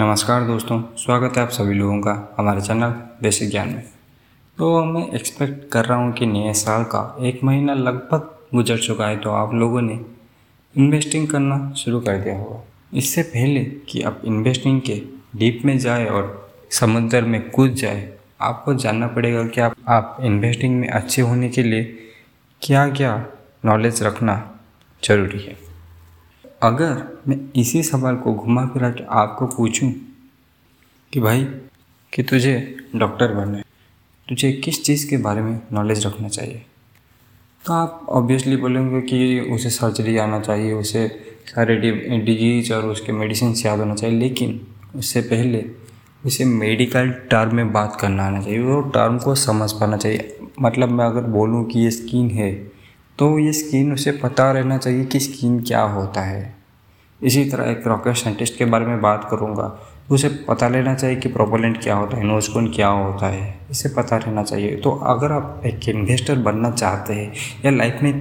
नमस्कार दोस्तों, स्वागत है आप सभी लोगों का हमारे चैनल बेसिक ज्ञान में। तो मैं एक्सपेक्ट कर रहा हूँ कि नए साल का एक महीना लगभग गुजर चुका है, तो आप लोगों ने इन्वेस्टिंग करना शुरू कर दिया होगा। इससे पहले कि आप इन्वेस्टिंग के डीप में जाए और समुद्र में कूद जाए, आपको जानना पड़ेगा कि आप इन्वेस्टिंग में अच्छे होने के लिए क्या क्या नॉलेज रखना ज़रूरी है। अगर मैं इसी सवाल को घुमा फिरा के आपको पूछूं कि भाई कि तुझे डॉक्टर बनना है, तुझे किस चीज़ के बारे में नॉलेज रखना चाहिए, तो आप ऑब्वियसली बोलेंगे कि उसे सर्जरी आना चाहिए, उसे सारे डिजीज और उसके मेडिसिन याद होना चाहिए। लेकिन उससे पहले उसे मेडिकल टर्म में बात करना आना चाहिए, वो टर्म को समझ पाना चाहिए। मतलब मैं अगर बोलूँ कि ये स्किन है, तो ये स्किन उसे पता रहना चाहिए कि स्किन क्या होता है। इसी तरह एक रॉकेट साइंटिस्ट के बारे में बात करूँगा, उसे पता लेना चाहिए कि प्रोपेलेंट क्या होता है, नोज कोन क्या होता है, इसे पता रहना चाहिए। तो अगर आप एक इन्वेस्टर बनना चाहते हैं या लाइफ में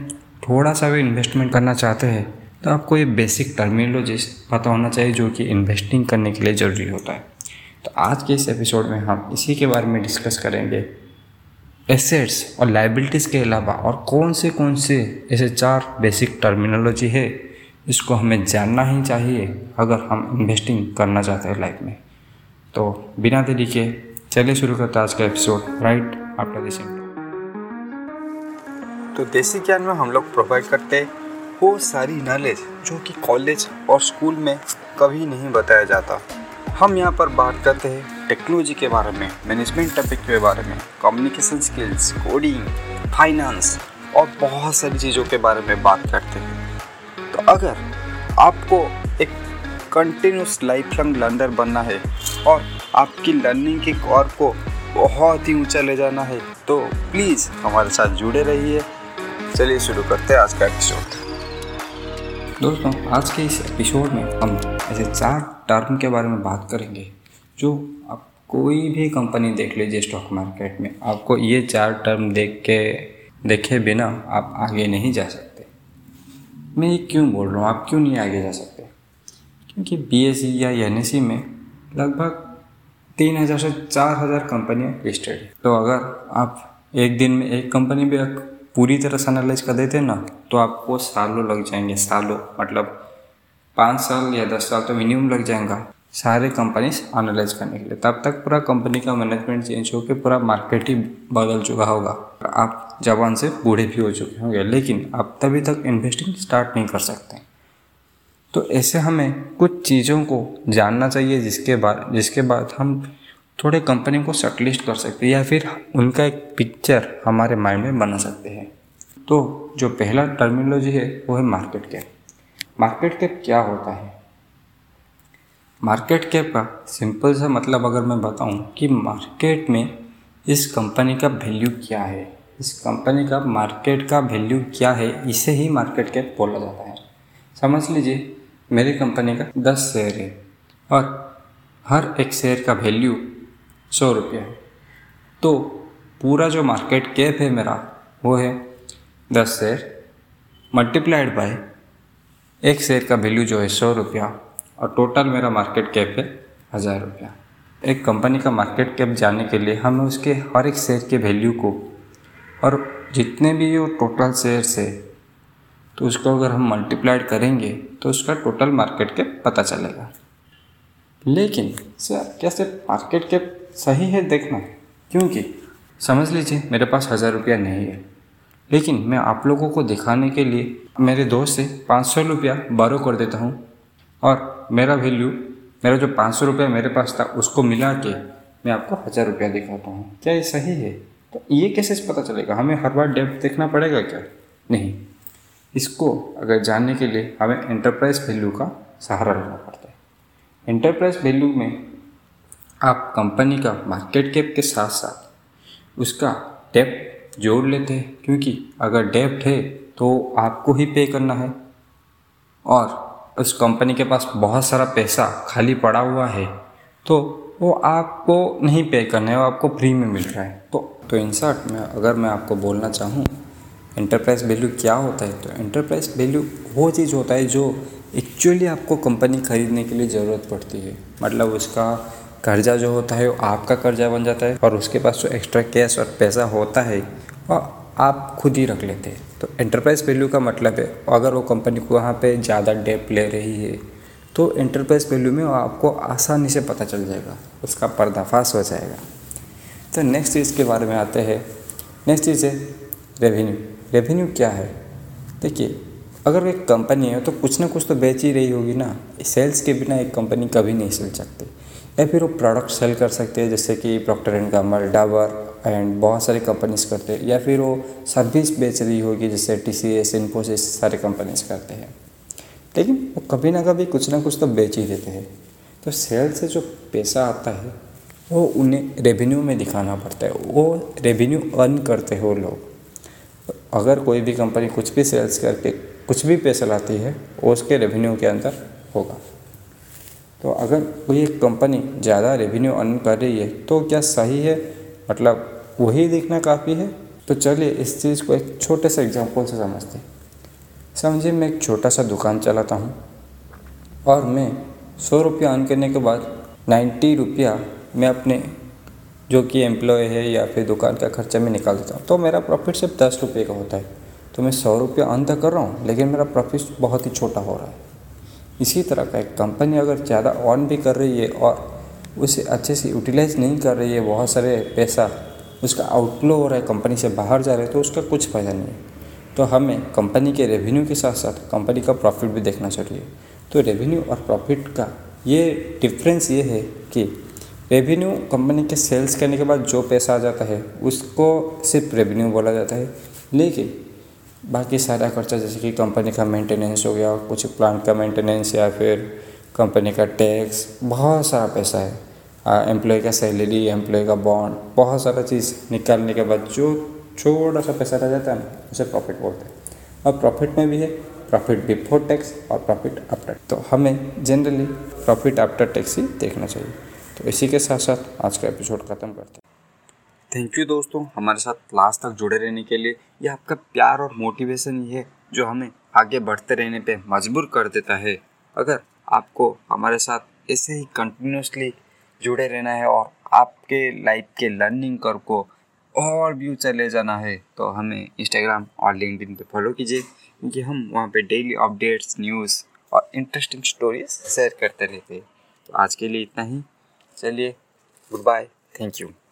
थोड़ा सा भी इन्वेस्टमेंट करना चाहते हैं, तो आपको ये बेसिक टर्मिनोलॉजी पता होना चाहिए जो कि इन्वेस्टिंग करने के लिए ज़रूरी होता है। तो आज के इस एपिसोड में हम इसी के बारे में डिस्कस करेंगे। एसेट्स और लाइबिलिटीज़ के अलावा और कौन से ऐसे 4 बेसिक टर्मिनोलॉजी है इसको हमें जानना ही चाहिए अगर हम इन्वेस्टिंग करना चाहते हैं लाइफ में। तो बिना देरी के चलिए शुरू करते हैं आज का एपिसोड राइट आफ्टर लिसनिंग। तो देसी ज्ञान में हम लोग प्रोवाइड करते हैं वो सारी नॉलेज जो कि कॉलेज और स्कूल में कभी नहीं बताया जाता। हम यहाँ पर बात करते हैं टेक्नोलॉजी के बारे में, मैनेजमेंट टॉपिक के बारे में, कम्युनिकेशन स्किल्स, कोडिंग, फाइनेंस और बहुत सारी चीज़ों के बारे में बात करते हैं। तो अगर आपको एक कंटिन्यूस लाइफ लॉन्ग लर्नर बनना है और आपकी लर्निंग के कॉर्ड को बहुत ही ऊंचा ले जाना है, तो प्लीज़ हमारे साथ जुड़े रहिए। चलिए शुरू करते हैं आज का एपिसोड। दोस्तों, आज के इस एपिसोड में हम ऐसे 4 टर्म के बारे में बात करेंगे जो आप कोई भी कंपनी देख लीजिए स्टॉक मार्केट में, आपको ये 4 टर्म देखे बिना आप आगे नहीं जा सकते। मैं ये क्यों बोल रहा हूँ, आप क्यों नहीं आगे जा सकते? क्योंकि BSE या NSE में लगभग 3,000 से 4,000 कंपनियाँ लिस्टेड हैं। तो अगर आप एक दिन में एक कंपनी भी पूरी तरह से एनालाइज कर देते ना, तो आपको सालों लग जाएंगे। सालों मतलब 5 साल या 10 साल तो मिनिमम लग जाएगा सारे कंपनीज एनालाइज करने के लिए। तब तक पूरा कंपनी का मैनेजमेंट चेंज होकर पूरा मार्केट ही बदल चुका होगा, आप जवान से बूढ़े भी हो चुके होंगे, लेकिन आप तभी तक इन्वेस्टिंग स्टार्ट नहीं कर सकते। तो ऐसे हमें कुछ चीज़ों को जानना चाहिए जिसके बाद हम थोड़े कंपनी को शॉर्टलिस्ट कर सकते हैं या फिर उनका एक पिक्चर हमारे माइंड में बना सकते हैं। तो जो पहला टर्मिनोलॉजी है वो है मार्केट कैप। मार्केट कैप क्या होता है? मार्केट कैप का सिंपल सा मतलब अगर मैं बताऊं कि मार्केट में इस कंपनी का वैल्यू क्या है, इस कंपनी का मार्केट का वैल्यू क्या है, इसे ही मार्केट कैप बोला जाता है। समझ लीजिए मेरी कंपनी का 10 शेयर है और हर एक शेयर का वैल्यू 100 रुपये है, तो पूरा जो मार्केट कैप है मेरा वो है 10 शेयर मल्टीप्लाइड बाय एक शेयर का वैल्यू जो है 100 रुपया, और टोटल मेरा मार्केट कैप है 1,000 रुपया। एक कंपनी का मार्केट कैप जानने के लिए हमें उसके हर एक शेयर के वैल्यू को और जितने भी वो टोटल शेयर्स है तो उसको अगर हम मल्टीप्लाइड करेंगे तो उसका टोटल मार्केट कैप पता चलेगा। लेकिन कैसे मार्केट कैप सही है देखना, क्योंकि समझ लीजिए मेरे पास 1,000 रुपया नहीं है, लेकिन मैं आप लोगों को दिखाने के लिए मेरे दोस्त से 500 रुपया बारो कर देता हूँ और मेरा जो 500 रुपया मेरे पास था उसको मिला के मैं आपको 1,000 रुपया दिखाता हूँ। क्या ये सही है? तो ये कैसे पता चलेगा? हमें हर बार डेप्थ देखना पड़ेगा क्या? नहीं, इसको अगर जानने के लिए हमें एंटरप्राइज वैल्यू का सहारा लेना पड़ता है। एंटरप्राइज वैल्यू में आप कंपनी का मार्केट कैप के साथ साथ उसका डेप्ट जोड़ लेते हैं, क्योंकि अगर डेप्ट है तो आपको ही पे करना है और उस कंपनी के पास बहुत सारा पैसा खाली पड़ा हुआ है तो वो आपको नहीं पे करना है, वो आपको फ्री में मिल रहा है। तो इंशार्ट में अगर मैं आपको बोलना चाहूँ एंटरप्राइज वैल्यू क्या होता है? तो एंटरप्राइज वैल्यू वो चीज़ होता है जो एक्चुअली आपको कंपनी खरीदने के लिए ज़रूरत पड़ती है। मतलब उसका कर्जा जो होता है वो आपका कर्जा बन जाता है और उसके पास जो एक्स्ट्रा कैश और पैसा होता है वो आप खुद ही रख लेते हैं। तो एंटरप्राइज वैल्यू का मतलब है अगर वो कंपनी को वहाँ पे ज़्यादा डेट ले रही है तो एंटरप्राइज वैल्यू में आपको आसानी से पता चल जाएगा, उसका पर्दाफाश हो जाएगा। तो नेक्स्ट चीज़ के बारे में आते हैं। नेक्स्ट चीज़ है रेवेन्यू। रेवेन्यू क्या है? देखिए, अगर एक कंपनी है तो कुछ ना कुछ तो बेच ही रही होगी ना। सेल्स के बिना एक कंपनी कभी नहीं चल सकती, या फिर वो प्रोडक्ट सेल कर सकते हैं जैसे कि Procter and Gamble, Dabur and बहुत सारी कंपनीज करते हैं, या फिर वो सर्विस बेच रही होगी जैसे TCS, इन्फोसिस, सारे कंपनीज करते हैं। लेकिन वो कभी ना कभी कुछ तो बेच ही देते हैं। तो सेल से जो पैसा आता है वो उन्हें रेवेन्यू में दिखाना पड़ता है, वो रेवेन्यू अर्न करते हैं वो लोग। अगर कोई भी कंपनी कुछ भी सेल्स करके कुछ भी पैसा लाती है वो उसके रेवेन्यू के अंदर होगा। तो अगर कोई एक कंपनी ज़्यादा रेवेन्यू अर्न कर रही है तो क्या सही है? मतलब वही देखना काफ़ी है। तो चलिए इस चीज़ को एक छोटे से एग्जांपल से समझते हैं। समझिए मैं एक छोटा सा दुकान चलाता हूँ और मैं 100 रुपया अर्न करने के बाद 90 रुपया मैं अपने जो कि एम्प्लॉय है या फिर दुकान का खर्चा मैं निकाल देता हूँ। तो मेरा प्रॉफिट सिर्फ 10 रुपये का होता है। तो मैं 100 रुपया अर्न तो कर रहा हूँ लेकिन मेरा प्रॉफिट बहुत ही छोटा हो रहा है। इसी तरह का एक कंपनी अगर ज़्यादा अर्न भी कर रही है और उसे अच्छे से यूटिलाइज नहीं कर रही है, बहुत सारे पैसा उसका आउटफ्लो हो रहा है, कंपनी से बाहर जा रहे हैं, तो उसका कुछ फ़ायदा नहीं है। तो हमें कंपनी के रेवेन्यू के साथ साथ कंपनी का प्रॉफिट भी देखना चाहिए। तो रेवेन्यू और प्रॉफिट का ये डिफरेंस ये है कि रेवेन्यू कंपनी के सेल्स करने के बाद जो पैसा आ जाता है उसको सिर्फ रेवेन्यू बोला जाता है, लेकिन बाकी सारा खर्चा जैसे कि कंपनी का मेंटेनेंस हो गया, कुछ प्लांट का मेंटेनेंस या फिर कंपनी का टैक्स, बहुत सारा पैसा है, एम्प्लॉय का सैलरी, एम्प्लॉय का बॉन्ड, बहुत सारा चीज़ निकालने के बाद जो छोटा सा पैसा रह जाता है ना उसे प्रॉफिट बोलते हैं। और प्रॉफिट में भी है प्रॉफिट बिफोर टैक्स और प्रॉफिट आफ्टर। तो हमें जनरली प्रॉफिट आफ्टर टैक्स ही देखना चाहिए। तो इसी के साथ साथ आज का एपिसोड ख़त्म करते हैं। थैंक यू दोस्तों हमारे साथ लास्ट तक जुड़े रहने के लिए। ये आपका प्यार और मोटिवेशन ही है जो हमें आगे बढ़ते रहने पे मजबूर कर देता है। अगर आपको हमारे साथ ऐसे ही कंटिन्यूसली जुड़े रहना है और आपके लाइफ के लर्निंग कर्व को और भी ऊंचा ले जाना है तो हमें इंस्टाग्राम और लिंक्डइन पे फॉलो कीजिए, क्योंकि हम वहाँ पे डेली अपडेट्स, न्यूज़ और इंटरेस्टिंग स्टोरीज शेयर करते रहते हैं। तो आज के लिए इतना ही, चलिए गुड बाय, थैंक यू।